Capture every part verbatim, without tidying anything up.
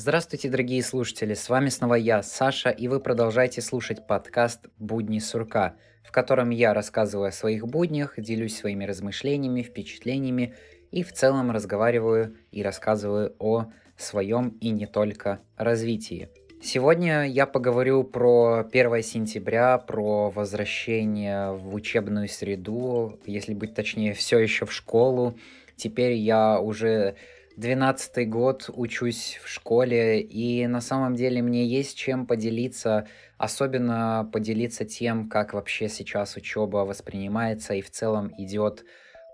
Здравствуйте, дорогие слушатели, с вами снова я, Саша, и вы продолжаете слушать подкаст «Будни Сурка», в котором я рассказываю о своих буднях, делюсь своими размышлениями, впечатлениями и в целом разговариваю и рассказываю о своем и не только развитии. Сегодня я поговорю про первое сентября, про возвращение в учебную среду, если быть точнее, все еще в школу. Теперь я уже двенадцатый год учусь в школе, и на самом деле мне есть чем поделиться, особенно поделиться тем, как вообще сейчас учеба воспринимается и в целом идет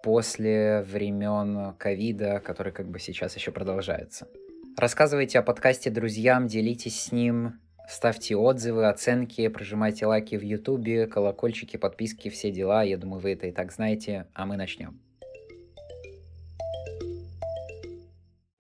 после времен ковида, который как бы сейчас еще продолжается. Рассказывайте о подкасте друзьям, делитесь с ним, ставьте отзывы, оценки, прожимайте лайки в Ютубе, колокольчики, подписки, все дела. Я думаю, вы это и так знаете, а мы начнем.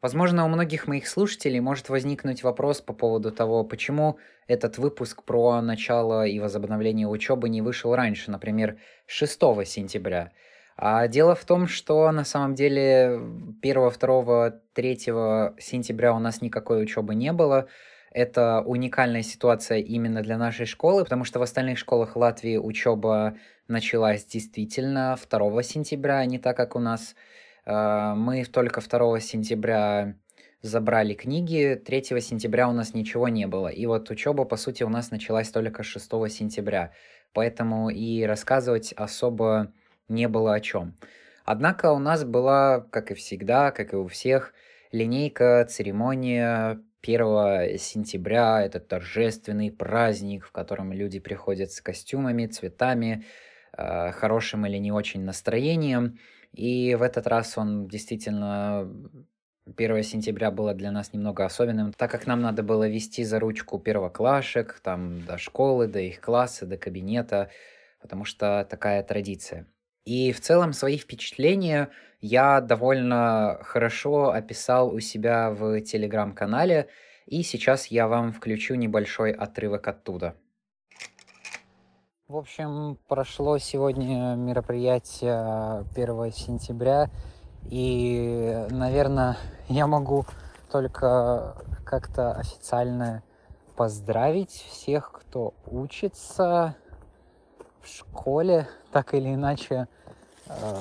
Возможно, у многих моих слушателей может возникнуть вопрос по поводу того, почему этот выпуск про начало и возобновление учебы не вышел раньше, например, шестого сентября. А дело в том, что на самом деле первого, второго, третьего сентября у нас никакой учебы не было. Это уникальная ситуация именно для нашей школы, потому что в остальных школах Латвии учеба началась действительно второго сентября, не так, как у нас. Мы только второго сентября забрали книги, третьего сентября у нас ничего не было. И вот учеба, по сути, у нас началась только шестого сентября, поэтому и рассказывать особо не было о чем. Однако у нас была, как и всегда, как и у всех, линейка, церемония. первого сентября – это торжественный праздник, в котором люди приходят с костюмами, цветами, хорошим или не очень настроением. И в этот раз он действительно, первое сентября было для нас немного особенным, так как нам надо было вести за ручку первоклашек, там, до школы, до их класса, до кабинета, потому что такая традиция. И в целом свои впечатления я довольно хорошо описал у себя в Telegram-канале, и сейчас я вам включу небольшой отрывок оттуда. В общем, прошло сегодня мероприятие первого сентября, и, наверное, я могу только как-то официально поздравить всех, кто учится в школе, так или иначе,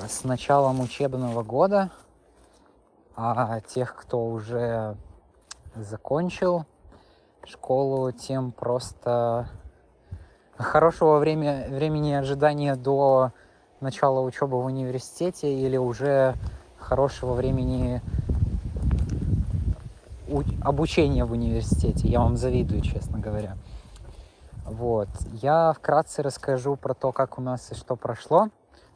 с началом учебного года, а тех, кто уже закончил школу, тем просто хорошего время, времени ожидания до начала учебы в университете или уже хорошего времени у, обучения в университете. Я вам завидую, честно говоря. Вот. Я вкратце расскажу про то, как у нас и что прошло.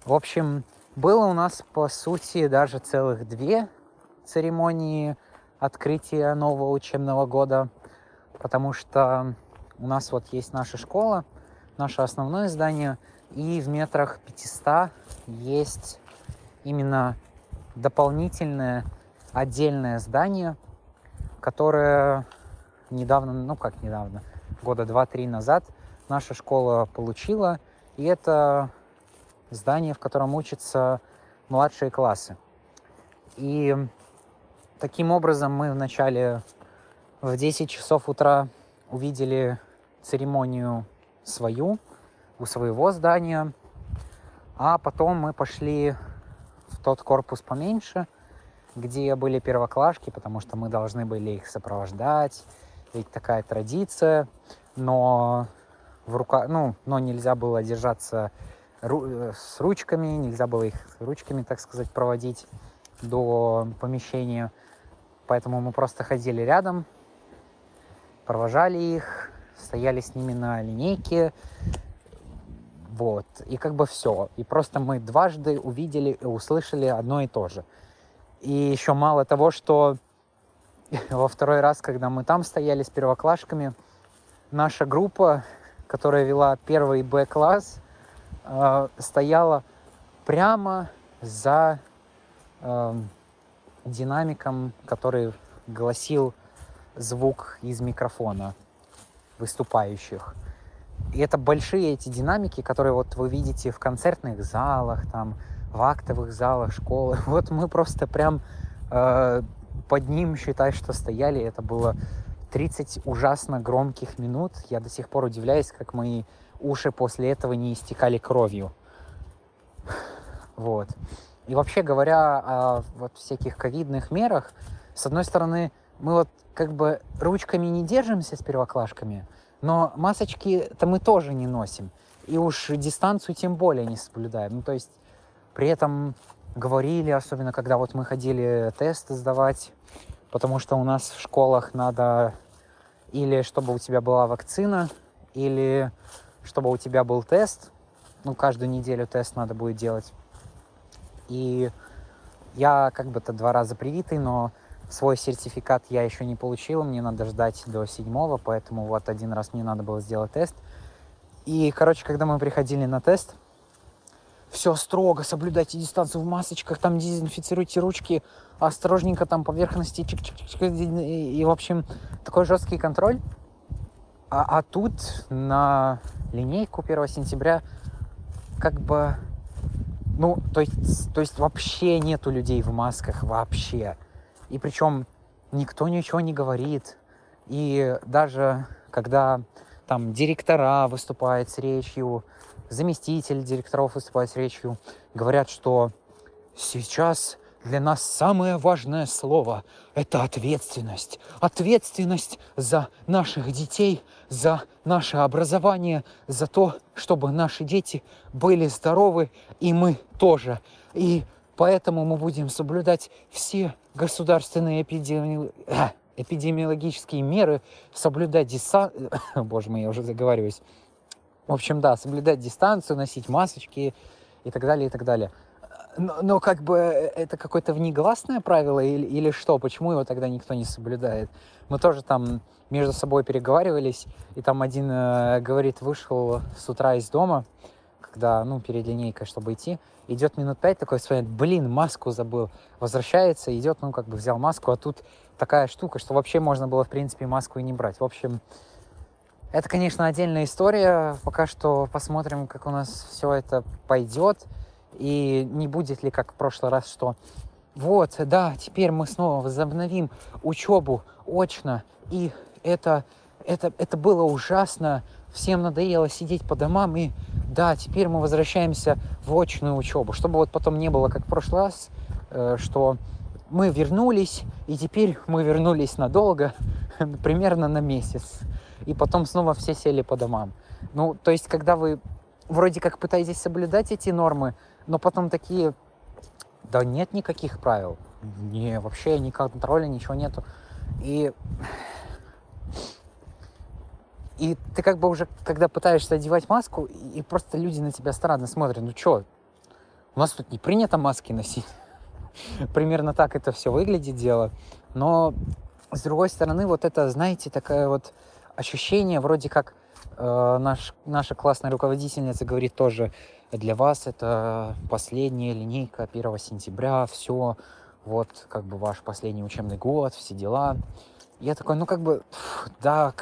В общем, было у нас, по сути, даже целых две церемонии открытия нового учебного года, потому что у нас вот есть наша школа, наше основное здание, и в метрах пятисот есть именно дополнительное отдельное здание, которое недавно, ну как недавно, года два-три назад наша школа получила, и это здание, в котором учатся младшие классы. И таким образом мы вначале в десять часов утра увидели церемонию свою, у своего здания, а потом мы пошли в тот корпус поменьше, где были первоклашки, потому что мы должны были их сопровождать, ведь такая традиция, но в рука... ну, но нельзя было держаться ру... с ручками, нельзя было их ручками, так сказать, проводить до помещения, поэтому мы просто ходили рядом, провожали их, стояли с ними на линейке, вот, и как бы все. И просто мы дважды увидели и услышали одно и то же. И еще мало того, что во второй раз, когда мы там стояли с первоклашками, наша группа, которая вела первый Б-класс, э, стояла прямо за э, динамиком, который гласил звук из микрофона выступающих. И это большие эти динамики, которые вот вы видите в концертных залах, там, в актовых залах школы. Вот мы просто прям э, под ним, считай, что стояли. Это было тридцать ужасно громких минут. Я до сих пор удивляюсь, как мои уши после этого не истекали кровью. Вот. И вообще говоря о вот всяких ковидных мерах, с одной стороны, мы вот как бы ручками не держимся с первоклашками, но масочки-то мы тоже не носим. И уж дистанцию тем более не соблюдаем. Ну, то есть при этом говорили, особенно когда вот мы ходили тесты сдавать, потому что у нас в школах надо или чтобы у тебя была вакцина, или чтобы у тебя был тест. Ну, каждую неделю тест надо будет делать. И я как бы-то два раза привитый, но свой сертификат я еще не получил, мне надо ждать до седьмого, поэтому вот один раз мне надо было сделать тест. И, короче, когда мы приходили на тест, все строго, соблюдайте дистанцию в масочках, там дезинфицируйте ручки, осторожненько там поверхности, чик-чик-чик, и, и, в общем, такой жесткий контроль. А, а тут на линейку первого сентября как бы, ну, то есть, то есть вообще нету людей в масках, вообще. И причем никто ничего не говорит. И даже когда там директора выступают с речью, заместитель директоров выступает с речью, говорят, что сейчас для нас самое важное слово – это ответственность. Ответственность за наших детей, за наше образование, за то, чтобы наши дети были здоровы, и мы тоже. И поэтому мы будем соблюдать все государственные эпидеми... эпидемиологические меры, соблюдать дистанцию... Боже мой, я уже заговариваюсь. В общем, да, соблюдать дистанцию, носить масочки и так далее, и так далее. Но, но как бы это какое-то внегласное правило или, или что? Почему его тогда никто не соблюдает? Мы тоже там между собой переговаривались, и там один, говорит, вышел с утра из дома, когда, ну, перед линейкой, чтобы идти, идет минут пять, такой вспоминает, блин, маску забыл, возвращается, идет, ну, как бы взял маску, а тут такая штука, что вообще можно было, в принципе, маску и не брать. В общем, это, конечно, отдельная история, пока что посмотрим, как у нас все это пойдет, и не будет ли, как в прошлый раз, что вот, да, теперь мы снова возобновим учебу очно, и это, это, это было ужасно, всем надоело сидеть по домам, и да, теперь мы возвращаемся в очную учебу, чтобы вот потом не было, как в прошлый раз, что мы вернулись, и теперь мы вернулись надолго, примерно на месяц, и потом снова все сели по домам. Ну, то есть, когда вы вроде как пытаетесь соблюдать эти нормы, но потом такие, да нет никаких правил, не, вообще ни контроля, ничего нету, и... И ты как бы уже, когда пытаешься одевать маску, и просто люди на тебя странно смотрят. Ну чё, у нас тут не принято маски носить. Примерно так это все выглядит дело. Но, с другой стороны, вот это, знаете, такое вот ощущение, вроде как э, наш, наша классная руководительница говорит тоже, для вас это последняя линейка первого сентября, все, вот как бы ваш последний учебный год, все дела. Я такой, ну как бы, да,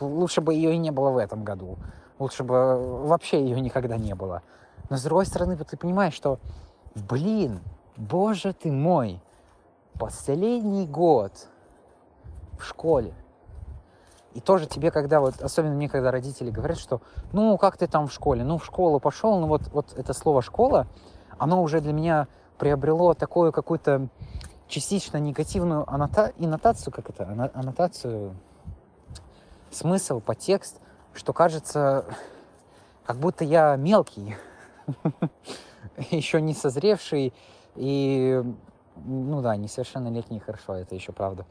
лучше бы ее и не было в этом году. Лучше бы вообще ее никогда не было. Но с другой стороны, ты понимаешь, что, блин, боже ты мой, последний год в школе. И тоже тебе, когда вот, особенно мне, когда родители говорят, что, ну как ты там в школе, ну в школу пошел, ну вот, вот это слово «школа», оно уже для меня приобрело такую какую-то... частично негативную аннота... аннотацию, как это, аннотацию, смысл, подтекст, что кажется, как будто я мелкий, еще не созревший, и, ну да, несовершеннолетний, хорошо, это еще правда.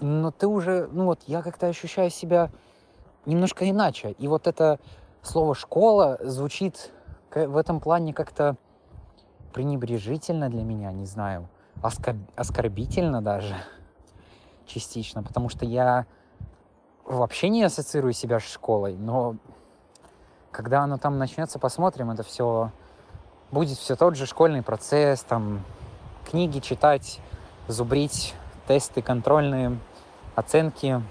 Но ты уже, ну вот, я как-то ощущаю себя немножко иначе, и вот это слово «школа» звучит в этом плане как-то пренебрежительно для меня, не знаю, оскорб... оскорбительно даже частично, потому что я вообще не ассоциирую себя с школой, но когда оно там начнется, посмотрим, это все будет все тот же школьный процесс, там книги читать, зубрить, тесты, контрольные, оценки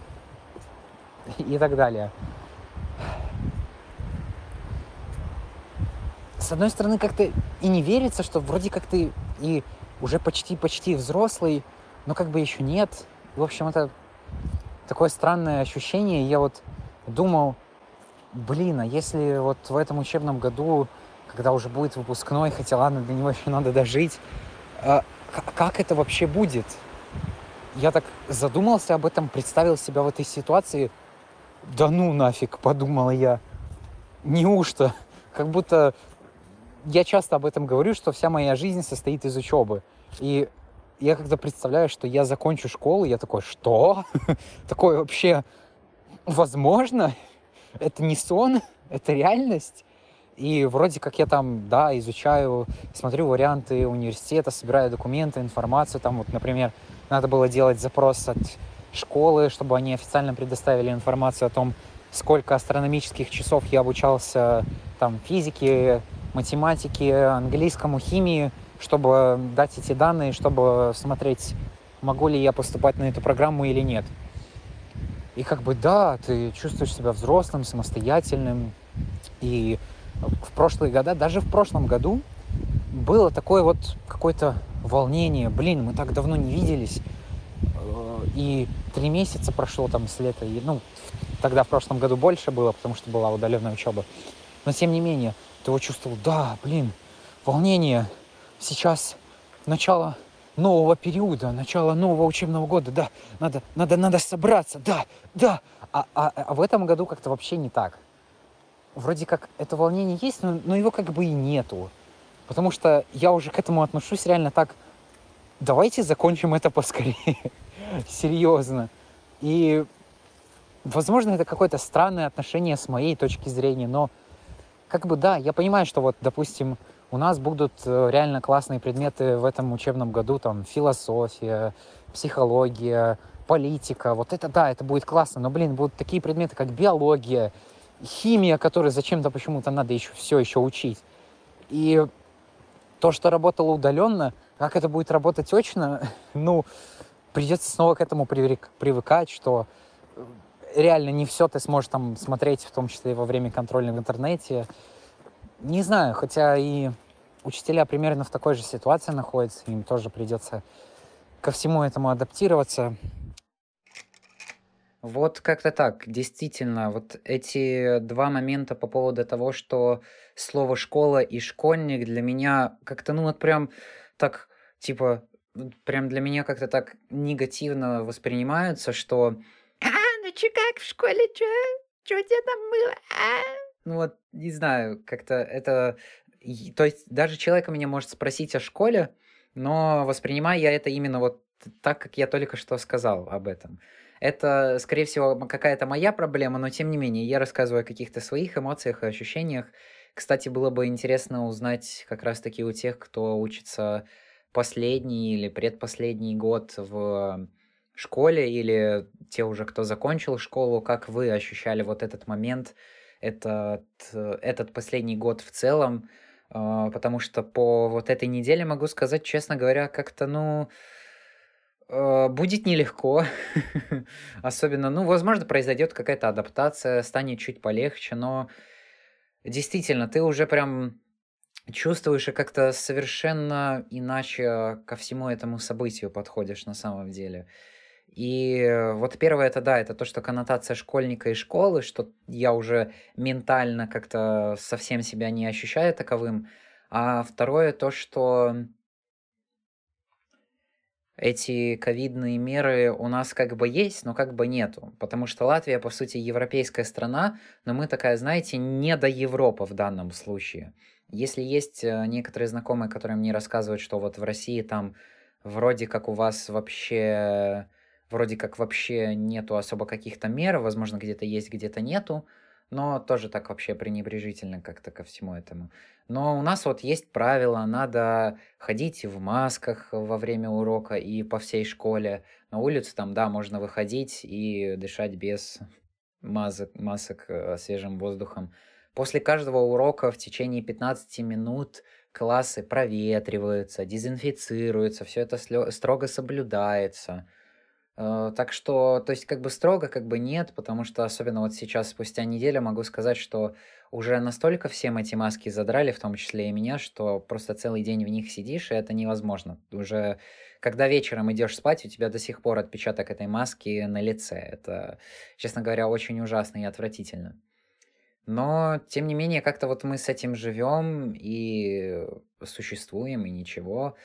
и так далее. С одной стороны, как-то и не верится, что вроде как ты и уже почти-почти взрослый, но как бы еще нет. В общем, это такое странное ощущение. Я вот думал, блин, а если вот в этом учебном году, когда уже будет выпускной, хотя ладно, для него еще надо дожить, а как это вообще будет? Я так задумался об этом, представил себя в этой ситуации. Да ну нафиг, подумал я. Неужто? Как будто я часто об этом говорю, что вся моя жизнь состоит из учебы. И я когда представляю, что я закончу школу, я такой, что? Такое вообще возможно? Это не сон, это реальность. И вроде как я там, да, изучаю, смотрю варианты университета, собираю документы, информацию. Там вот, например, надо было делать запрос от школы, чтобы они официально предоставили информацию о том, сколько астрономических часов я обучался там физике, математике, английскому, химии, чтобы дать эти данные, чтобы смотреть, могу ли я поступать на эту программу или нет. И как бы да, ты чувствуешь себя взрослым, самостоятельным. И в прошлые года, даже в прошлом году, было такое вот какое-то волнение. Блин, мы так давно не виделись. И три месяца прошло там с лета. И, ну, тогда в прошлом году больше было, потому что была удаленная учеба. Но тем не менее, ты его чувствовал, да, блин, волнение. Сейчас начало нового периода, начало нового учебного года. Да, надо, надо, надо собраться, да, да. А, а, а в этом году как-то вообще не так. Вроде как это волнение есть, но, но его как бы и нету. Потому что я уже к этому отношусь реально так. Давайте закончим это поскорее. Серьезно. И, возможно, это какое-то странное отношение с моей точки зрения, но как бы да, я понимаю, что вот, допустим, у нас будут реально классные предметы в этом учебном году, там, философия, психология, политика. Вот это да, это будет классно, но, блин, будут такие предметы, как биология, химия, которую зачем-то почему-то надо еще все еще учить. И то, что работало удаленно, как это будет работать очно, ну, придется снова к этому привыкать, что реально не все ты сможешь там смотреть, в том числе и во время контрольной в интернете. Не знаю, хотя и учителя примерно в такой же ситуации находятся, им тоже придется ко всему этому адаптироваться. Вот как-то так, действительно, вот эти два момента по поводу того, что слово «школа» и «школьник» для меня как-то, ну вот прям так, типа, прям для меня как-то так негативно воспринимаются, что «А, ну чё, как в школе, чё? Чё у тебя там было? А?» Ну вот, не знаю, как-то это... То есть даже человек меня может спросить о школе, но воспринимаю я это именно вот так, как я только что сказал об этом. Это, скорее всего, какая-то моя проблема, но тем не менее, я рассказываю о каких-то своих эмоциях и ощущениях. Кстати, было бы интересно узнать как раз-таки у тех, кто учится последний или предпоследний год в школе, или те уже, кто закончил школу, как вы ощущали вот этот момент, Этот, этот последний год в целом, потому что по вот этой неделе, могу сказать, честно говоря, как-то, ну, будет нелегко. Особенно, ну, возможно, произойдет какая-то адаптация, станет чуть полегче, но действительно, ты уже прям чувствуешь и как-то совершенно иначе ко всему этому событию подходишь на самом деле. И вот первое, это да, это то, что коннотация школьника и школы, что я уже ментально как-то совсем себя не ощущаю таковым. А второе, то, что эти ковидные меры у нас как бы есть, но как бы нету. Потому что Латвия, по сути, европейская страна, но мы такая, знаете, не до Европы в данном случае. Если есть некоторые знакомые, которые мне рассказывают, что вот в России там вроде как у вас вообще... Вроде как вообще нету особо каких-то мер, возможно, где-то есть, где-то нету, но тоже так вообще пренебрежительно как-то ко всему этому. Но у нас вот есть правила, надо ходить в масках во время урока и по всей школе. На улицу там, да, можно выходить и дышать без масок, масок свежим воздухом. После каждого урока в течение пятнадцати минут классы проветриваются, дезинфицируются, все это строго соблюдается. Так что, то есть, как бы строго, как бы нет, потому что особенно вот сейчас, спустя неделю, могу сказать, что уже настолько всем эти маски задрали, в том числе и меня, что просто целый день в них сидишь, и это невозможно. Уже когда вечером идешь спать, у тебя до сих пор отпечаток этой маски на лице. Это, честно говоря, очень ужасно и отвратительно. Но, тем не менее, как-то вот мы с этим живем и существуем, и ничего.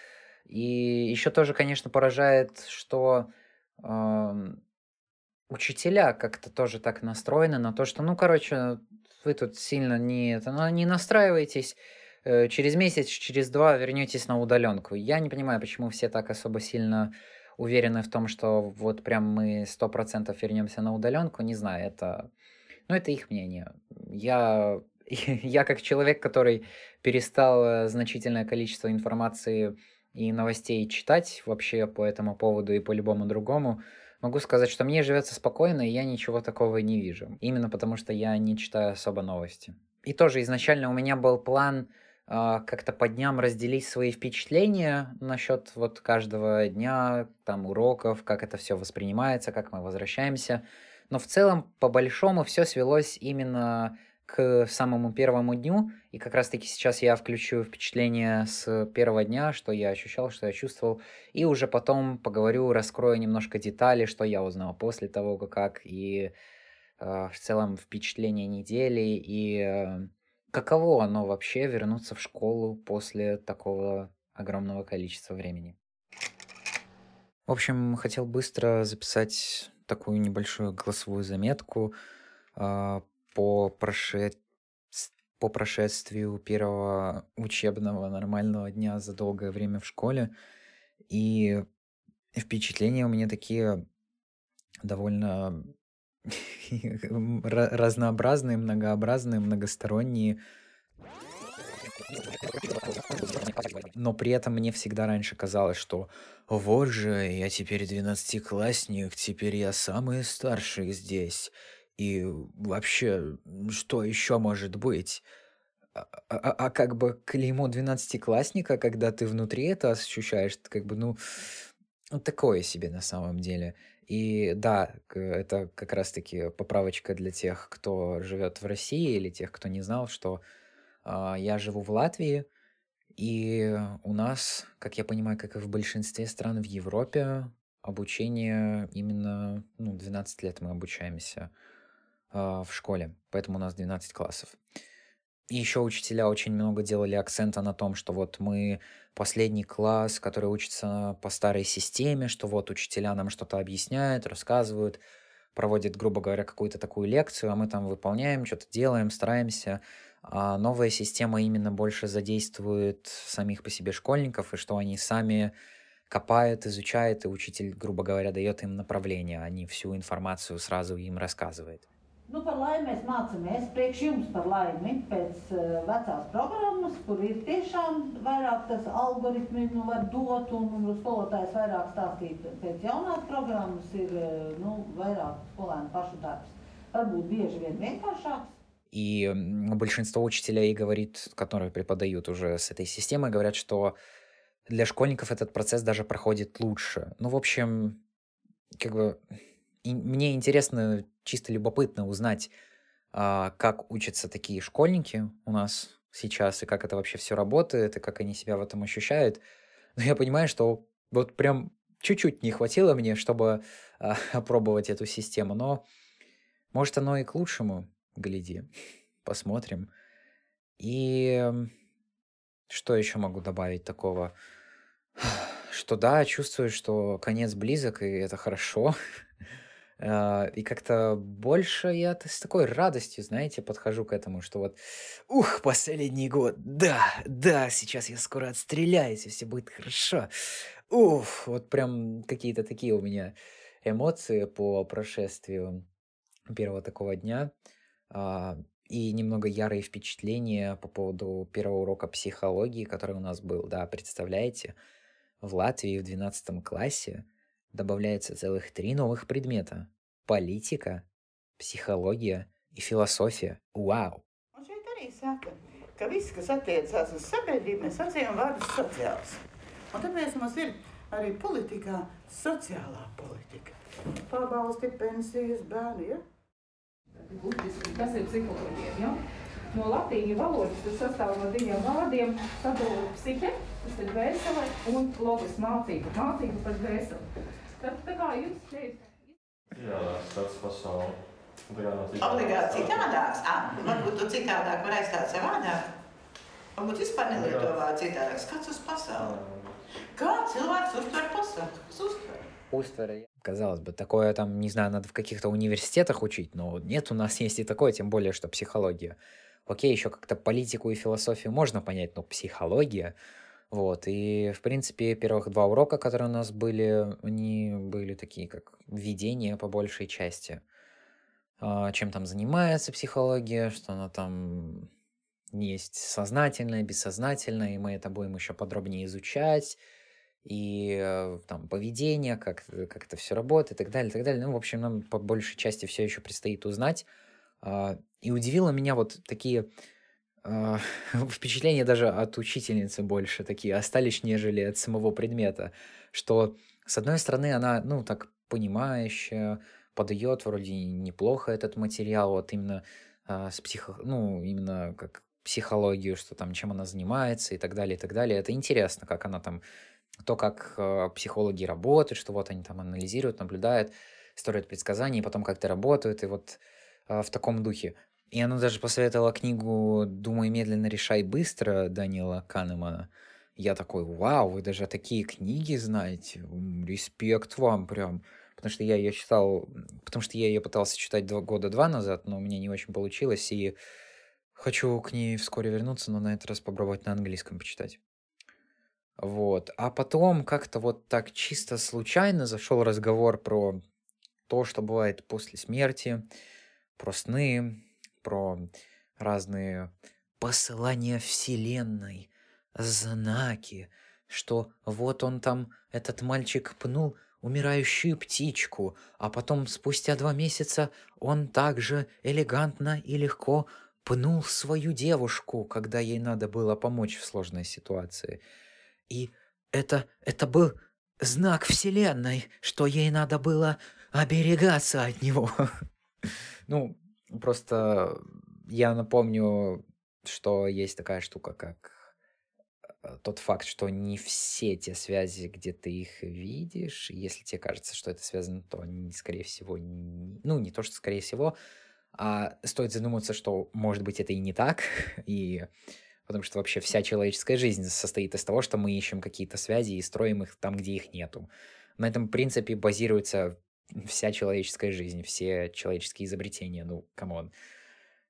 И еще тоже, конечно, поражает, что... Э- Учителя как-то тоже так настроены на то, что, ну, короче, вы тут сильно не, не настраиваетесь, через месяц, через два вернетесь на удаленку. Я не понимаю, почему все так особо сильно уверены в том, что вот прям мы сто процентов вернемся на удаленку, не знаю, это... Ну, это их мнение. Я, я как человек, который перестал значительное количество информации и новостей читать вообще по этому поводу и по любому другому, могу сказать, что мне живется спокойно, и я ничего такого не вижу. Именно потому, что я не читаю особо новости. И тоже изначально у меня был план э, как-то по дням разделить свои впечатления насчет вот каждого дня, там, уроков, как это все воспринимается, как мы возвращаемся. Но в целом, по большому, все свелось именно к самому первому дню. И как раз-таки сейчас я включу впечатление с первого дня, что я ощущал, что я чувствовал. И уже потом поговорю, раскрою немножко детали, что я узнал после того, как. И э, в целом впечатление недели. И э, каково оно вообще вернуться в школу после такого огромного количества времени. В общем, хотел быстро записать такую небольшую голосовую заметку. Э, По, проше... по прошествию первого учебного нормального дня за долгое время в школе. И впечатления у меня такие довольно разнообразные, многообразные, многосторонние. Но при этом мне всегда раньше казалось, что вот же, я теперь двенадцатиклассник, теперь я самый старший здесь. И вообще, что еще может быть? А, а, а как бы клеймо двенадцатиклассника, когда ты внутри это ощущаешь, как бы, ну, такое себе на самом деле. И да, это как раз-таки поправочка для тех, кто живет в России, или тех, кто не знал, что э, я живу в Латвии, и у нас, как я понимаю, как и в большинстве стран в Европе, обучение именно, ну, двенадцать лет мы обучаемся в школе, поэтому у нас двенадцать классов. И еще учителя очень много делали акцента на том, что вот мы последний класс, который учится по старой системе, что вот учителя нам что-то объясняют, рассказывают, проводят, грубо говоря, какую-то такую лекцию, а мы там выполняем, что-то делаем, стараемся. А новая система именно больше задействует самих по себе школьников, и что они сами копают, изучают, и учитель, грубо говоря, дает им направление, а не всю информацию сразу им рассказывает. Nu, par laimi mēs mācāmies, priekš jums par laimi, pēc uh, vecās programmas, kur ir tiešām vairāk tas algoritmi, nu, var dot, un, un skolotājs vairāk stāstīt. Pēc jaunās programmas ir, nu, vairāk skolēnu pašu darbs. Varbūt bieži vien vienkāršāks. И большинство учителей говорит, которые преподают уже с этой системой, говорят, что для школьников этот процесс даже проходит лучше. Ну, в общем, как бы... И мне интересно, чисто любопытно узнать, как учатся такие школьники у нас сейчас, и как это вообще все работает, и как они себя в этом ощущают. Но я понимаю, что вот прям чуть-чуть не хватило мне, чтобы опробовать эту систему. Но, может, оно и к лучшему, гляди. Посмотрим. И что еще могу добавить такого? Что да, чувствую, что конец близок, и это хорошо. И как-то больше я с такой радостью, знаете, подхожу к этому, что вот, ух, последний год, да, да, сейчас я скоро отстреляюсь, и все будет хорошо. Уф, вот прям какие-то такие у меня эмоции по прошествию первого такого дня. И немного ярые впечатления по поводу первого урока психологии, который у нас был, да, представляете, в Латвии в двенадцатом классе. Добавляется целых три новых предмета. Политика, психология и философия. Вау! no latīņu valodas, kas sastāv no diviem vārdiem – sadolu psihe, tas ir dvēsele, un logus mācība, mācība par dvēseli. Tad tā kā jūs šeit... Jā, tāds pasauli. Obligāti citādāks? Ah, varbūt tu citādāk var aizstāt savādāk? Varbūt vispār nelieto vārdu citādāk. Skats uz pasauli. Kā cilvēks uztver pasauli? Kas uztver? Устверы. Казалось бы, такое там, не знаю, надо в каких-то университетах учить, но нет, у нас есть и такое, тем более, что психология. Окей, еще как-то политику и философию можно понять, но психология, вот, и, в принципе, первых два урока, которые у нас были, они были такие, как введение по большей части. Чем там занимается психология, что она там есть сознательная, бессознательная, и мы это будем еще подробнее изучать. И там поведение, как, как это все работает и так далее, и так далее. Ну, в общем, нам по большей части все еще предстоит узнать. И удивило меня вот такие э, впечатления даже от учительницы больше такие остались, нежели от самого предмета, что, с одной стороны, она, ну, так понимающая, подает вроде неплохо этот материал, вот именно э, с психо... ну, именно как психологию, что там, чем она занимается и так далее, и так далее. Это интересно, как она там... то, как э, психологи работают, что вот они там анализируют, наблюдают, строят предсказания, и потом как-то работают, и вот э, в таком духе. И она даже посоветовала книгу «Думай, медленно, решай быстро» Даниила Канемана. Я такой, вау, вы даже такие книги знаете, респект вам прям. Потому что я ее читал, потому что я ее пытался читать два, года два назад, но у меня не очень получилось, и хочу к ней вскоре вернуться, но на этот раз попробовать на английском почитать. Вот, а потом как-то вот так чисто случайно зашел разговор про то, что бывает после смерти, про сны, про разные посылания вселенной, знаки, что вот он там, этот мальчик, пнул умирающую птичку, а потом спустя два месяца он также элегантно и легко пнул свою девушку, когда ей надо было помочь в сложной ситуации. И это, это был знак вселенной, что ей надо было оберегаться от него. Ну, просто я напомню, что есть такая штука, как тот факт, что не все те связи, где ты их видишь, если тебе кажется, что это связано, то, скорее всего, не... ну, не то, что скорее всего, а стоит задуматься, что, может быть, это и не так, и... Потому что вообще вся человеческая жизнь состоит из того, что мы ищем какие-то связи и строим их там, где их нету. На этом принципе базируется вся человеческая жизнь, все человеческие изобретения, ну, камон.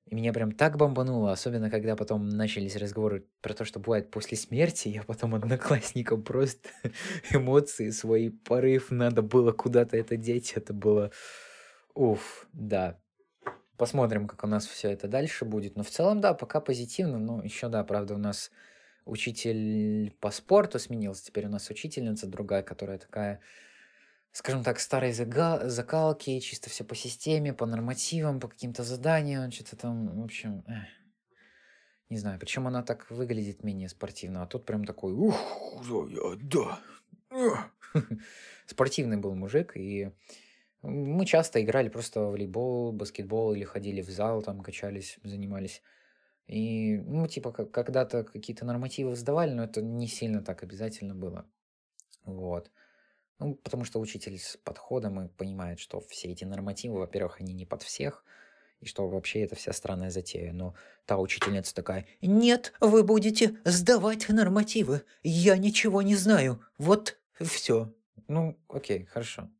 И меня прям так бомбануло, особенно когда потом начались разговоры про то, что бывает после смерти, я потом одноклассникам просто эмоции, свой порыв, надо было куда-то это деть, это было... Уф, да. Посмотрим, как у нас все это дальше будет. Но в целом, да, пока позитивно. Но еще, да, правда, у нас учитель по спорту сменился. Теперь у нас учительница другая, которая такая, скажем так, старой зага- закалки. Чисто все по системе, по нормативам, по каким-то заданиям. Что-то там, в общем, эх, не знаю. Причем она так выглядит менее спортивно. А тут прям такой, ух, да, да. Спортивный был мужик, и... Мы часто играли просто в волейбол, баскетбол или ходили в зал, там качались, занимались. И, ну, типа, как, когда-то какие-то нормативы сдавали, но это не сильно так обязательно было. Вот. Ну, потому что учитель с подходом и понимает, что все эти нормативы, во-первых, они не под всех, и что вообще это вся странная затея. Но та учительница такая, нет, вы будете сдавать нормативы, я ничего не знаю, вот все. Ну, окей, хорошо.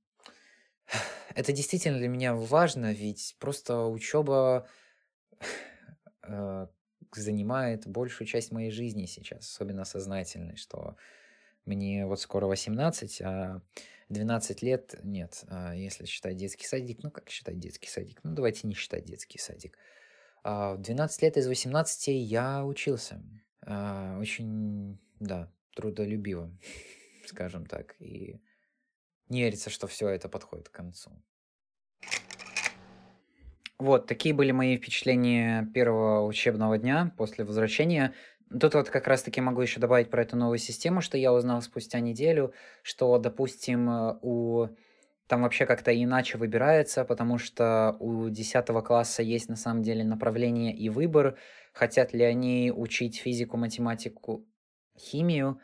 Это действительно для меня важно, ведь просто учеба э, занимает большую часть моей жизни сейчас, особенно сознательной, что мне вот скоро восемнадцать, а двенадцать лет нет, если считать детский садик, ну как считать детский садик, ну давайте не считать детский садик. двенадцать лет из восемнадцати я учился, очень, да, трудолюбиво, скажем так, и... Не верится, что все это подходит к концу. Вот, такие были мои впечатления первого учебного дня после возвращения. Тут вот как раз-таки могу еще добавить про эту новую систему, что я узнал спустя неделю, что, допустим, у Там вообще как-то иначе выбирается, потому что у десятого класса есть на самом деле направление и выбор, хотят ли они учить физику, математику, химию,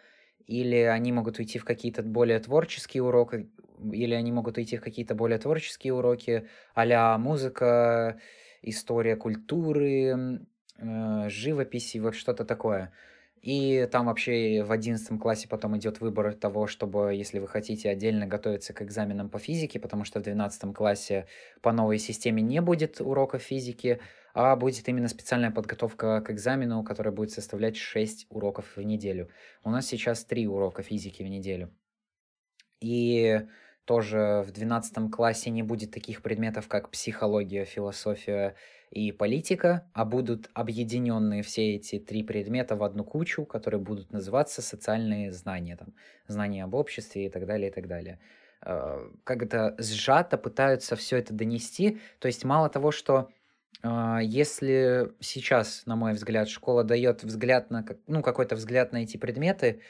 или они могут уйти в какие-то более творческие уроки, или они могут уйти в какие-то более творческие уроки, а-ля музыка, история культуры, э, живопись и вот что-то такое. И там вообще в одиннадцатом классе потом идет выбор того, чтобы, если вы хотите, отдельно готовиться к экзаменам по физике, потому что в двенадцатом классе по новой системе не будет уроков физики, а будет именно специальная подготовка к экзамену, которая будет составлять шесть уроков в неделю. У нас сейчас три урока физики в неделю. И тоже в двенадцатом классе не будет таких предметов, как психология, философия и политика, а будут объединенные все эти три предмета в одну кучу, которые будут называться социальные знания, там, знания об обществе и так далее, и так далее. Как-то сжато пытаются все это донести, то есть мало того, что если сейчас, на мой взгляд, школа дает взгляд на, ну, какой-то взгляд на эти предметы,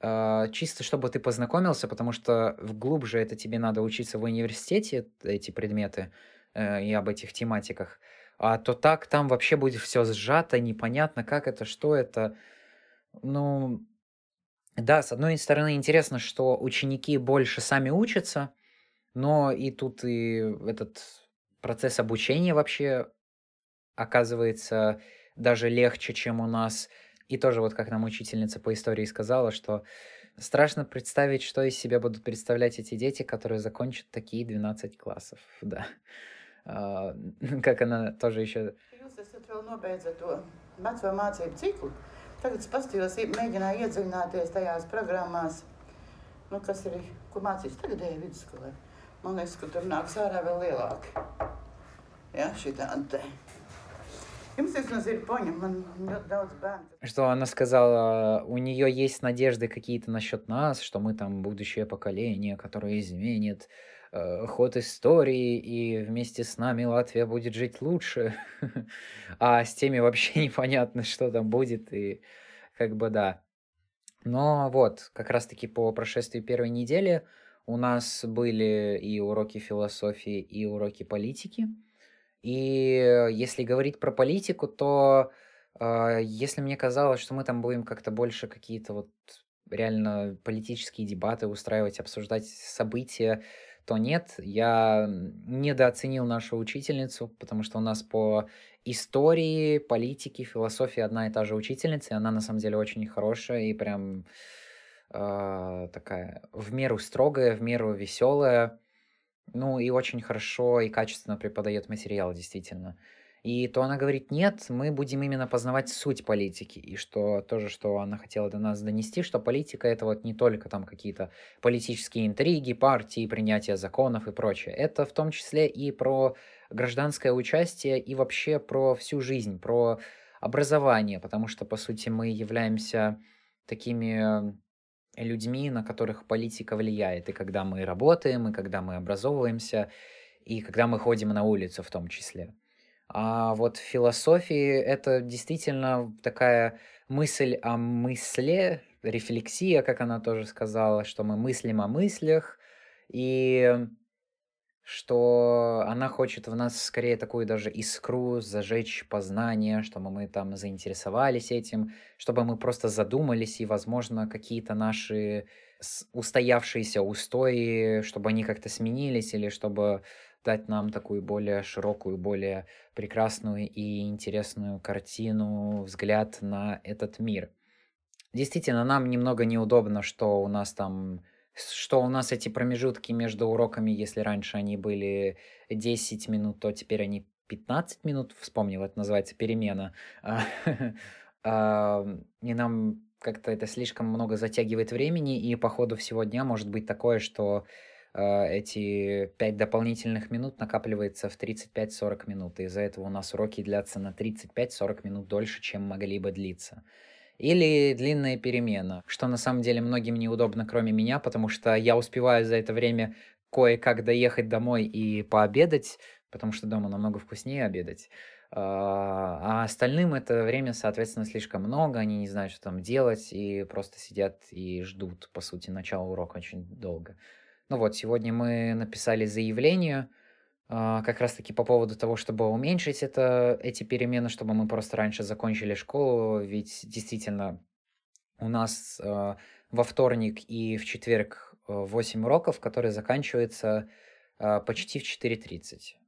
чисто чтобы ты познакомился, потому что глубже это тебе надо учиться в университете, эти предметы и об этих тематиках, а то так там вообще будет все сжато, непонятно, как это, что это. Ну, да, с одной стороны, интересно, что ученики больше сами учатся, но и тут и этот процесс обучения вообще оказывается даже легче, чем у нас. И тоже вот как нам учительница по истории сказала, что страшно представить, что из себя будут представлять эти дети, которые закончат такие двенадцать классов, да. Как она тоже еще... Что она сказала, у нее есть надежды какие-то насчет нас, что мы там будущее поколение, которое изменит ход истории, и вместе с нами Латвия будет жить лучше, а с теми вообще непонятно, что там будет, и как бы да. Но вот, как раз-таки по прошествии первой недели у нас были и уроки философии, и уроки политики, и если говорить про политику, то э, если мне казалось, что мы там будем как-то больше какие-то вот реально политические дебаты устраивать, обсуждать события, то нет, я недооценил нашу учительницу, потому что у нас по истории, политике, философии одна и та же учительница, и она на самом деле очень хорошая и прям э, такая в меру строгая, в меру веселая, ну и очень хорошо и качественно преподает материал действительно. И то она говорит, нет, мы будем именно познавать суть политики. И что тоже, что она хотела до нас донести, что политика — это вот не только там какие-то политические интриги, партии, принятие законов и прочее. Это в том числе и про гражданское участие, и вообще про всю жизнь, про образование. Потому что, по сути, мы являемся такими людьми, на которых политика влияет. И когда мы работаем, и когда мы образовываемся, и когда мы ходим на улицу в том числе. А вот в философии это действительно такая мысль о мысли, рефлексия, как она тоже сказала, что мы мыслим о мыслях, и что она хочет в нас скорее такую даже искру зажечь познание, чтобы мы там заинтересовались этим, чтобы мы просто задумались, и, возможно, какие-то наши устоявшиеся устои, чтобы они как-то сменились, или чтобы дать нам такую более широкую, более прекрасную и интересную картину, взгляд на этот мир. Действительно, нам немного неудобно, что у нас там, что у нас эти промежутки между уроками, если раньше они были десять минут, то теперь они пятнадцать минут, вспомнил, это называется перемена. И нам как-то это слишком много затягивает времени, и по ходу всего дня может быть такое, что эти пять дополнительных минут накапливается в тридцать пять-сорок минут. Из-за этого у нас уроки длятся на тридцать пять-сорок минут дольше, чем могли бы длиться. Или длинная перемена, что на самом деле многим неудобно, кроме меня, потому что я успеваю за это время кое-как доехать домой и пообедать, потому что дома намного вкуснее обедать. А остальным это время, соответственно, слишком много, они не знают, что там делать, и просто сидят и ждут, по сути, начала урока очень долго. Ну вот, сегодня мы написали заявление как раз-таки по поводу того, чтобы уменьшить это, эти перемены, чтобы мы просто раньше закончили школу, ведь действительно у нас во вторник и в четверг восемь уроков, которые заканчиваются почти в четыре тридцать.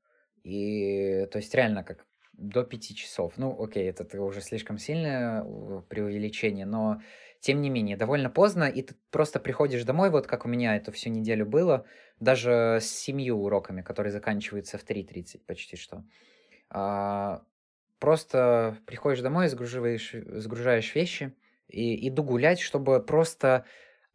И то есть реально как до пяти часов. Ну, окей, это уже слишком сильное преувеличение, но тем не менее, довольно поздно, и ты просто приходишь домой, вот как у меня это всю неделю было, даже с семью уроками, которые заканчиваются в три тридцать почти что. А, просто приходишь домой, сгружаешь, сгружаешь вещи и иду гулять, чтобы просто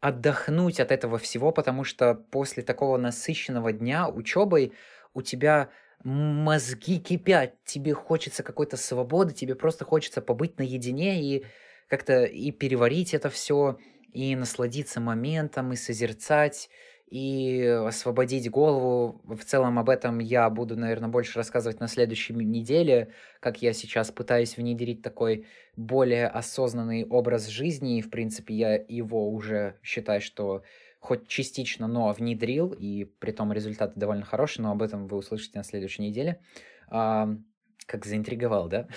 отдохнуть от этого всего, потому что после такого насыщенного дня учебой у тебя... мозги кипят, тебе хочется какой-то свободы, тебе просто хочется побыть наедине и как-то и переварить это все, и насладиться моментом, и созерцать, и освободить голову. В целом об этом я буду, наверное, больше рассказывать на следующей неделе, как я сейчас пытаюсь внедрить такой более осознанный образ жизни, и, в принципе, я его уже считаю, что... хоть частично, но внедрил, и при том результаты довольно хорошие, но об этом вы услышите на следующей неделе. А, как заинтриговал, да?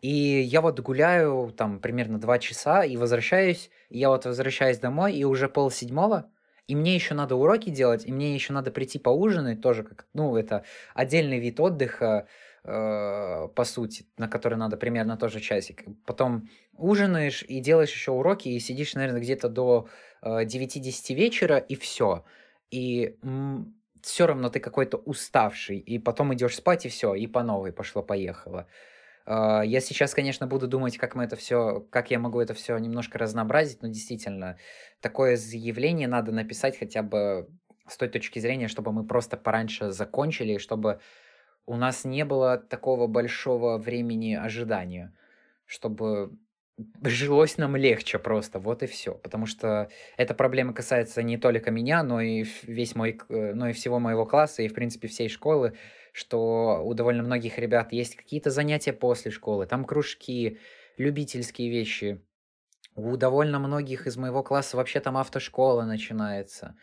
И я вот гуляю там примерно два часа и возвращаюсь, и я вот возвращаюсь домой, и уже полседьмого, и мне еще надо уроки делать, и мне еще надо прийти поужинать, тоже как, ну, это отдельный вид отдыха, э, по сути, на который надо примерно тоже часик. Потом ужинаешь и делаешь еще уроки, и сидишь, наверное, где-то до... девять-десять вечера, и все. И м- все равно ты какой-то уставший, и потом идешь спать, и все, и по новой пошло-поехало. Э- я сейчас, конечно, буду думать, как мы это все, как я могу это все немножко разнообразить, но действительно, такое заявление надо написать хотя бы с той точки зрения, чтобы мы просто пораньше закончили, чтобы у нас не было такого большого времени ожидания, чтобы... жилось нам легче просто, вот и все. Потому что эта проблема касается не только меня, но и весь мой, но и всего моего класса, и, в принципе, всей школы, что у довольно многих ребят есть какие-то занятия после школы, там кружки, любительские вещи. У довольно многих из моего класса вообще там автошкола начинается,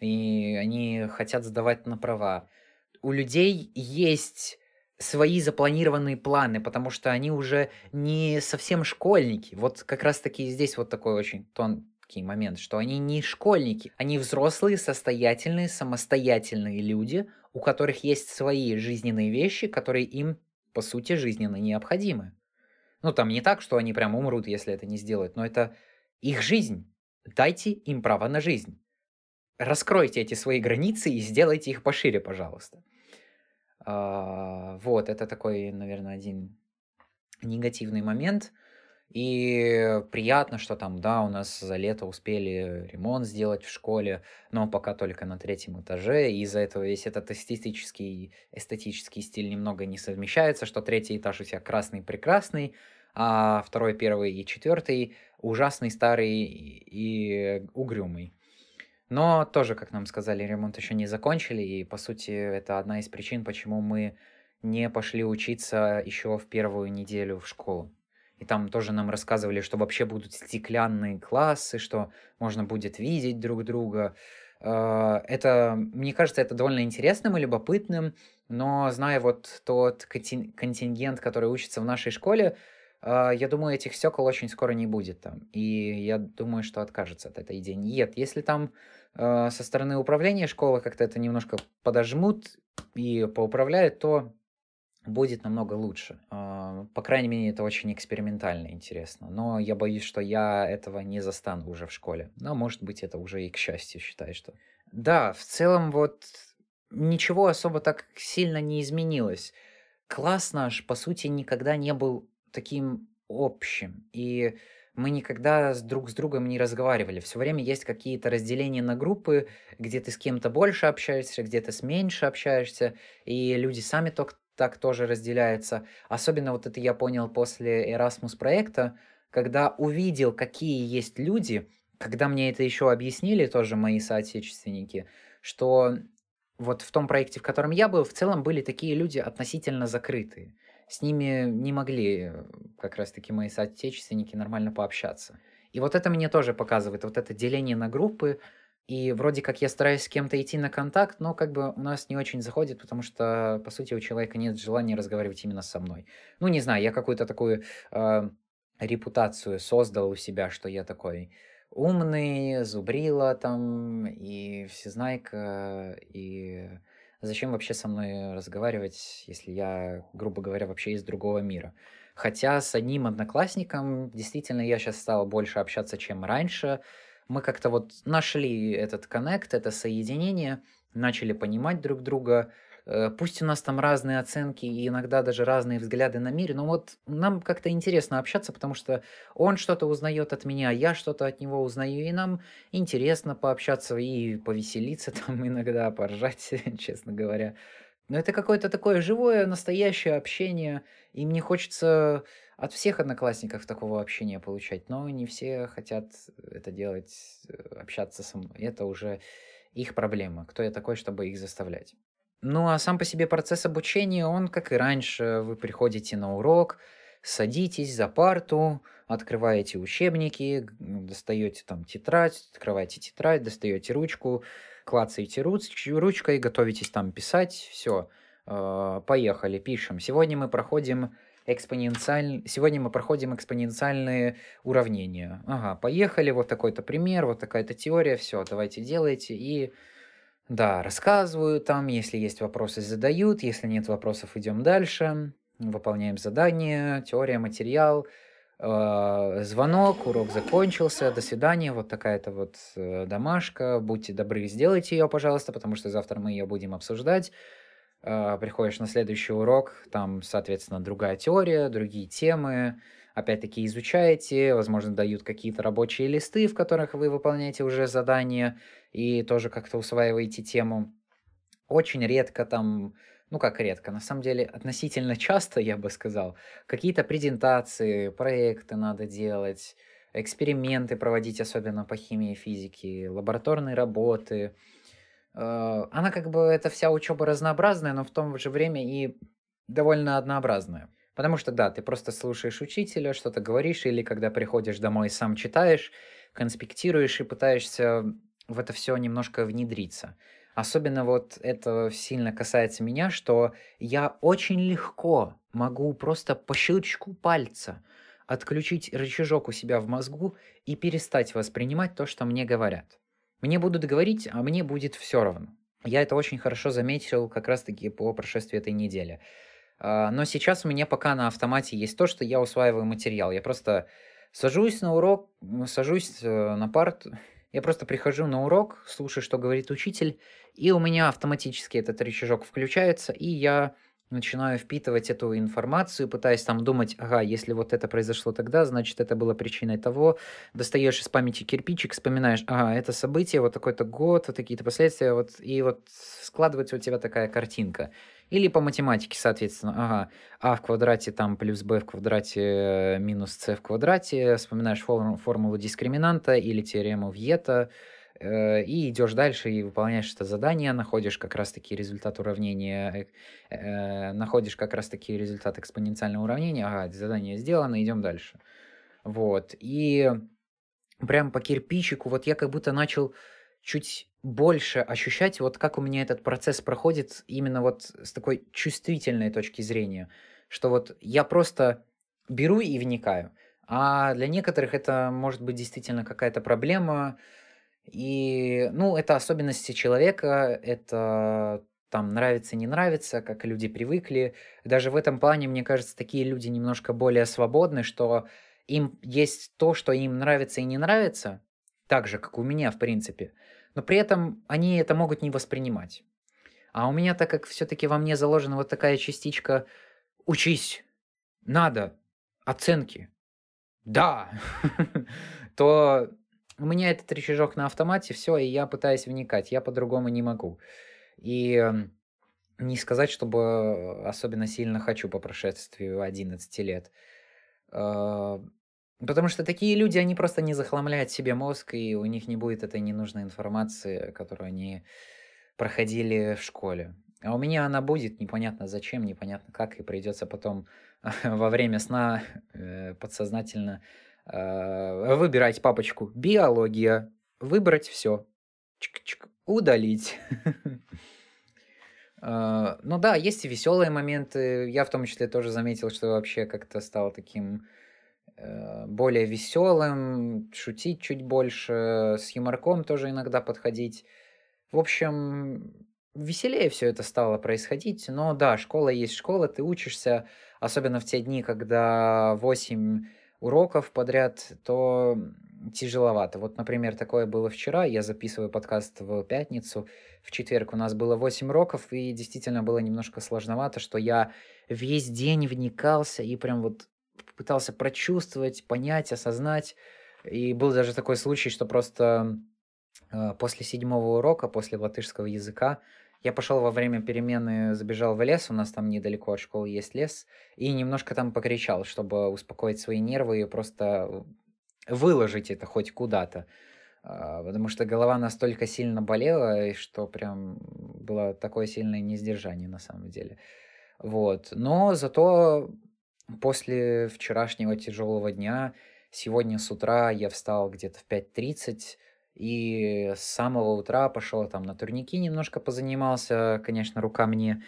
и они хотят сдавать на права. У людей есть... свои запланированные планы, потому что они уже не совсем школьники. Вот как раз-таки здесь вот такой очень тонкий момент, что они не школьники, они взрослые, состоятельные, самостоятельные люди, у которых есть свои жизненные вещи, которые им, по сути, жизненно необходимы. Ну, там не так, что они прям умрут, если это не сделают, но это их жизнь. Дайте им право на жизнь. Раскройте эти свои границы и сделайте их пошире, пожалуйста. Uh, вот, это такой, наверное, один негативный момент. И приятно, что там, да, у нас за лето успели ремонт сделать в школе, но пока только на третьем этаже, и из-за этого весь этот эстетический, эстетический стиль немного не совмещается, что третий этаж у тебя красный-прекрасный, а второй, первый и четвертый ужасный, старый и угрюмый. Но тоже, как нам сказали, ремонт еще не закончили, и, по сути, это одна из причин, почему мы не пошли учиться еще в первую неделю в школу. И там тоже нам рассказывали, что вообще будут стеклянные классы, что можно будет видеть друг друга. Это, мне кажется, это довольно интересным и любопытным, но, зная вот тот контингент, который учится в нашей школе, я думаю, этих стекол очень скоро не будет там. И я думаю, что откажется от этой идеи. Нет, если там э, со стороны управления школы как-то это немножко подожмут и поуправляют, то будет намного лучше. Э, по крайней мере, это очень экспериментально интересно. Но я боюсь, что я этого не застану уже в школе. Но, может быть, это уже и к счастью, считай, что... Да, в целом вот ничего особо так сильно не изменилось. Класс наш, по сути, никогда не был... таким общим, и мы никогда друг с другом не разговаривали. Все время есть какие-то разделения на группы, где ты с кем-то больше общаешься, где ты с меньше общаешься, и люди сами так, так тоже разделяются. Особенно вот это я понял после Erasmus проекта, когда увидел, какие есть люди, когда мне это еще объяснили тоже мои соотечественники, что вот в том проекте, в котором я был, в целом были такие люди относительно закрытые. С ними не могли как раз-таки мои соотечественники нормально пообщаться. И вот это мне тоже показывает, вот это деление на группы И вроде как я стараюсь с кем-то идти на контакт, но как бы у нас не очень заходит, потому что, по сути, у человека нет желания разговаривать именно со мной. Ну, не знаю, я какую-то такую э, репутацию создал у себя, что я такой умный, зубрила там, и всезнайка, и зачем вообще со мной разговаривать, если я, грубо говоря, вообще из другого мира. Хотя с одним одноклассником действительно я сейчас стал больше общаться, чем раньше. Мы как-то вот нашли этот коннект, это соединение, начали понимать друг друга. Пусть у нас там разные оценки и иногда даже разные взгляды на мир, но вот нам как-то интересно общаться, потому что он что-то узнает от меня, я что-то от него узнаю, и нам интересно пообщаться и повеселиться там иногда, поржать, честно говоря. Но это какое-то такое живое, настоящее общение, и мне хочется от всех одноклассников такого общения получать, но не все хотят это делать, общаться со мной. Это уже их проблема, кто я такой, чтобы их заставлять. Ну, а сам по себе процесс обучения, он, как и раньше, вы приходите на урок, садитесь за парту, открываете учебники, достаете там тетрадь, открываете тетрадь, достаете ручку, клацаете руч- ручкой, готовитесь там писать, все, э- поехали, пишем. Сегодня мы проходим экспоненциаль... Сегодня мы проходим экспоненциальные уравнения. Ага, поехали, вот такой-то пример, вот такая-то теория, все, давайте делайте и... Да, рассказываю там, если есть вопросы, задают, если нет вопросов, идем дальше, выполняем задание, теория, материал, э, звонок, урок закончился, до свидания, вот такая-то вот домашка, будьте добры, сделайте ее, пожалуйста, потому что завтра мы ее будем обсуждать. Э, приходишь на следующий урок, там, соответственно, другая теория, другие темы, опять-таки изучаете, возможно, дают какие-то рабочие листы, в которых вы выполняете уже задания, и тоже как-то усваиваете тему. Очень редко там, ну как редко, на самом деле относительно часто, я бы сказал, какие-то презентации, проекты надо делать, эксперименты проводить, особенно по химии и физике, лабораторные работы. Она как бы, это вся учеба разнообразная, но в то же время и довольно однообразная. Потому что, да, ты просто слушаешь учителя, что-то говоришь, или когда приходишь домой, сам читаешь, конспектируешь и пытаешься... в это все немножко внедриться. Особенно вот это сильно касается меня, что я очень легко могу просто по щелчку пальца отключить рычажок у себя в мозгу и перестать воспринимать то, что мне говорят. Мне будут говорить, а мне будет все равно. Я это очень хорошо заметил как раз-таки по прошествии этой недели. Но сейчас у меня пока на автомате есть то, что я усваиваю материал. Я просто сажусь на урок, сажусь на парту, я просто прихожу на урок, слушаю, что говорит учитель, и у меня автоматически этот рычажок включается, и я начинаю впитывать эту информацию, пытаясь там думать, ага, если вот это произошло тогда, значит, это было причиной того. Достаешь из памяти кирпичик, вспоминаешь, ага, это событие, вот такой-то год, вот такие-то последствия, вот, и вот складывается у тебя такая картинка. Или по математике, соответственно, ага, а в квадрате там плюс b в квадрате минус c в квадрате, вспоминаешь форм- формулу дискриминанта или теорему Вьета, э, и идешь дальше и выполняешь это задание, находишь как раз-таки результат уравнения, э, находишь как раз-таки результат экспоненциального уравнения, ага, задание сделано, идем дальше. Вот, и прям по кирпичику вот я как будто начал чуть больше ощущать, вот как у меня этот процесс проходит именно вот с такой чувствительной точки зрения, что вот я просто беру и вникаю, а для некоторых это может быть действительно какая-то проблема, и, ну, это особенности человека, это там нравится, не нравится, как люди привыкли, даже в этом плане, мне кажется, такие люди немножко более свободны, что им есть то, что им нравится и не нравится, так же, как у меня, в принципе, но при этом они это могут не воспринимать. А у меня, так как все-таки во мне заложена вот такая частичка «учись, надо, оценки, да», то у меня этот рычажок на автомате, все, и я пытаюсь вникать, я по-другому не могу. И не сказать, чтобы особенно сильно хочу по прошествию одиннадцати лет. Потому что такие люди, они просто не захламляют себе мозг, и у них не будет этой ненужной информации, которую они проходили в школе. А у меня она будет, непонятно зачем, непонятно как, и придется потом во время сна э, подсознательно э, выбирать папочку «Биология», выбрать все, Чик-чик. Удалить. Ну да, есть и веселые моменты. Я в том числе тоже заметил, что вообще как-то стал таким более веселым, шутить чуть больше, с юморком тоже иногда подходить. В общем, веселее все это стало происходить. Но да, школа есть школа, ты учишься, особенно в те дни, когда восемь уроков подряд, то тяжеловато. Вот, например, такое было вчера, я записываю подкаст в пятницу, в четверг у нас было восемь уроков, и действительно было немножко сложновато, что я весь день вникался и прям вот пытался прочувствовать, понять, осознать, и был даже такой случай, что просто после седьмого урока, после латышского языка, я пошел во время перемены, забежал в лес, у нас там недалеко от школы есть лес, и немножко там покричал, чтобы успокоить свои нервы и просто выложить это хоть куда-то. Потому что голова настолько сильно болела, что прям было такое сильное несдержание на самом деле. Вот. Но зато после вчерашнего тяжелого дня, сегодня с утра я встал где-то в пять тридцать, и с самого утра пошел там на турники, немножко позанимался. Конечно, рука мне...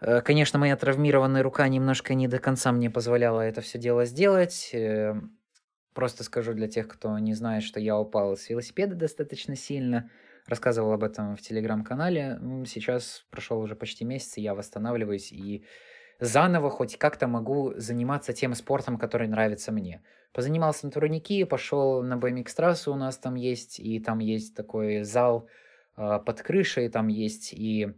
Конечно, моя травмированная рука немножко не до конца мне позволяла это все дело сделать. Просто скажу для тех, кто не знает, что я упал с велосипеда достаточно сильно. Рассказывал об этом в Telegram-канале. Сейчас прошел уже почти месяц, и я восстанавливаюсь. И заново хоть как-то могу заниматься тем спортом, который нравится мне. Позанимался на турнике, пошел на BMX-трассу, у нас там есть, и там есть такой зал э, под крышей, там есть и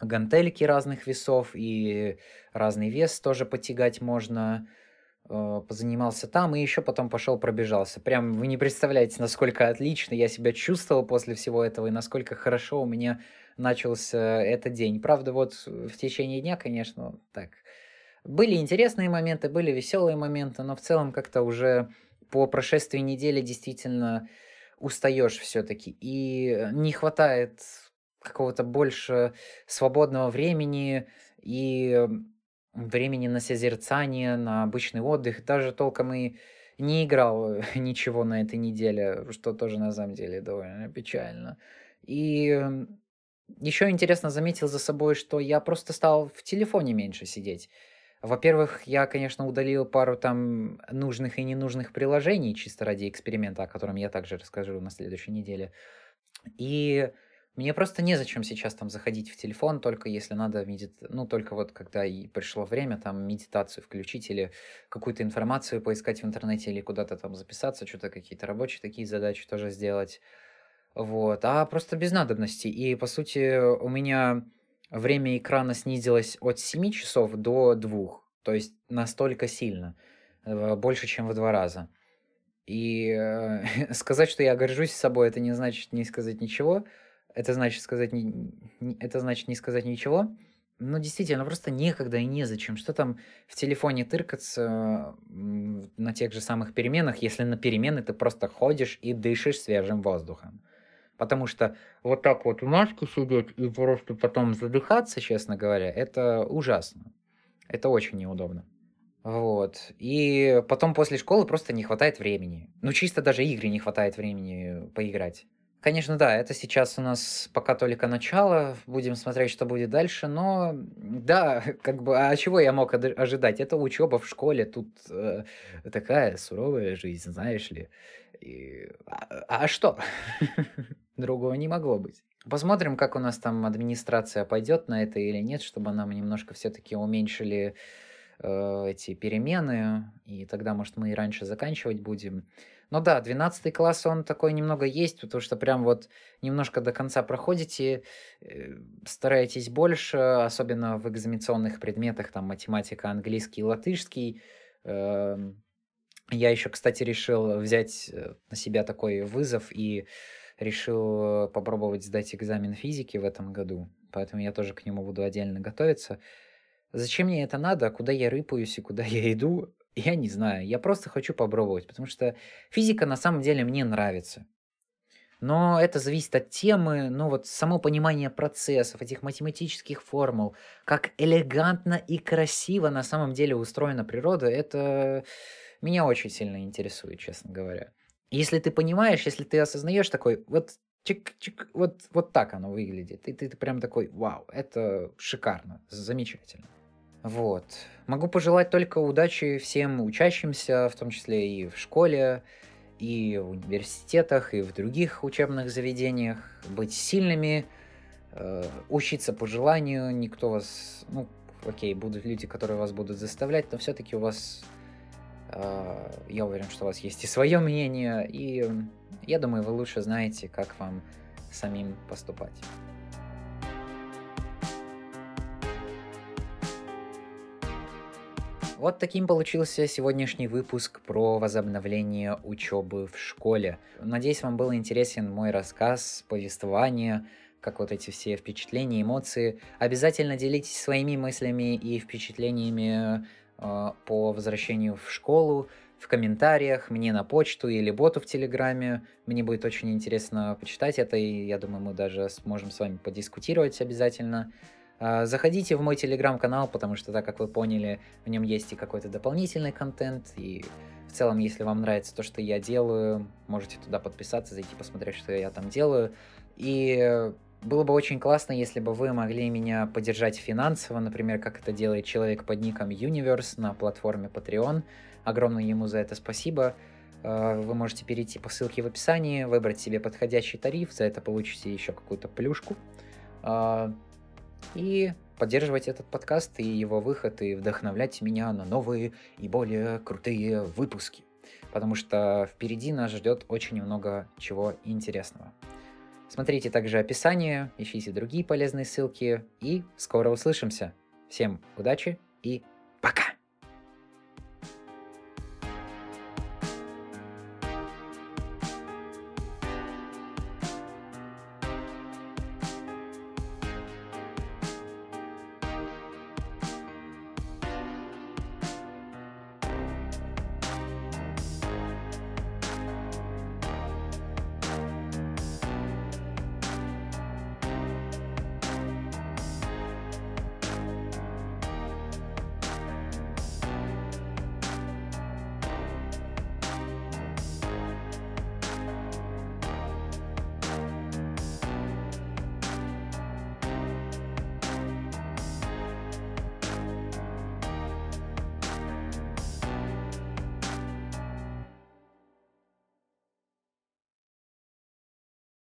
гантельки разных весов, и разный вес тоже потягать можно. Э, позанимался там, и еще потом пошел пробежался. Прям вы не представляете, насколько отлично я себя чувствовал после всего этого, и насколько хорошо у меня начался этот день. Правда, вот в течение дня, конечно, так... Были интересные моменты, были веселые моменты, но в целом как-то уже по прошествии недели действительно устаешь все-таки. И не хватает какого-то больше свободного времени и времени на созерцание, на обычный отдых. Даже толком и не играл ничего на этой неделе, что тоже на самом деле довольно печально. И еще интересно заметил за собой, что я просто стал в телефоне меньше сидеть. Во-первых, я, конечно, удалил пару там нужных и ненужных приложений, чисто ради эксперимента, о котором я также расскажу на следующей неделе. И мне просто незачем сейчас там заходить в телефон, только если надо, медит... ну, только вот когда и пришло время, там, медитацию включить или какую-то информацию поискать в интернете или куда-то там записаться, что-то какие-то рабочие такие задачи тоже сделать. Вот, а просто без надобности. И, по сути, у меня... Время экрана снизилось от семи часов до двух, то есть настолько сильно, больше, чем в два раза. И э, сказать, что я горжусь собой, это не значит не сказать ничего, это значит сказать не, это значит не сказать ничего. Ну, действительно, просто некогда и незачем. Что там в телефоне тыркаться на тех же самых переменах, если на перемены ты просто ходишь и дышишь свежим воздухом. Потому что вот так вот в маске сидеть и просто потом задыхаться, честно говоря, это ужасно. Это очень неудобно. Вот. И потом после школы просто не хватает времени. Ну, чисто даже игры не хватает времени поиграть. Конечно, да, это сейчас у нас пока только начало. Будем смотреть, что будет дальше. Но да, как бы, а чего я мог ожидать? Это учеба в школе. Тут э, такая суровая жизнь, знаешь ли. И... А, а что? Другого не могло быть. Посмотрим, как у нас там администрация пойдет на это или нет, чтобы нам немножко все-таки уменьшили э, эти перемены, и тогда, может, мы и раньше заканчивать будем. Но да, двенадцатый класс, он такой немного есть, потому что прям вот немножко до конца проходите, э, стараетесь больше, особенно в экзаменационных предметах, там математика, английский, латышский. э, Я еще, кстати, решил взять на себя такой вызов и решил попробовать сдать экзамен физики в этом году. Поэтому я тоже к нему буду отдельно готовиться. Зачем мне это надо? Куда я рыпаюсь и куда я иду? Я не знаю. Я просто хочу попробовать, потому что физика на самом деле мне нравится. Но это зависит от темы, ну вот само понимание процессов, этих математических формул, как элегантно и красиво на самом деле устроена природа, это... Меня очень сильно интересует, честно говоря. Если ты понимаешь, если ты осознаешь такой, вот чик-чик, вот, вот так оно выглядит. И ты, ты прям такой, вау, это шикарно, замечательно. Вот. Могу пожелать только удачи всем учащимся, в том числе и в школе, и в университетах, и в других учебных заведениях. Быть сильными, э, учиться по желанию. Никто вас... Ну, окей, будут люди, которые вас будут заставлять, но все-таки у вас... Э, я уверен, что у вас есть и свое мнение, и э, я думаю, вы лучше знаете, как вам самим поступать. Вот таким получился сегодняшний выпуск про возобновление учебы в школе. Надеюсь, вам был интересен мой рассказ, повествование, как вот эти все впечатления, эмоции. Обязательно делитесь своими мыслями и впечатлениями э, по возвращению в школу в комментариях, мне на почту или боту в Телеграме. Мне будет очень интересно почитать это, и я думаю, мы даже сможем с вами подискутировать обязательно. Заходите в мой телеграм-канал, потому что, так как вы поняли, в нем есть и какой-то дополнительный контент, и в целом, если вам нравится то, что я делаю, можете туда подписаться, зайти посмотреть, что я там делаю. И было бы очень классно, если бы вы могли меня поддержать финансово, например, как это делает человек под ником Universe на платформе Patreon. Огромное ему за это спасибо. Вы можете перейти по ссылке в описании, выбрать себе подходящий тариф, за это получите еще какую-то плюшку. И поддерживать этот подкаст и его выход, и вдохновлять меня на новые и более крутые выпуски. Потому что впереди нас ждет очень много чего интересного. Смотрите также описание, ищите другие полезные ссылки, и скоро услышимся. Всем удачи и пока!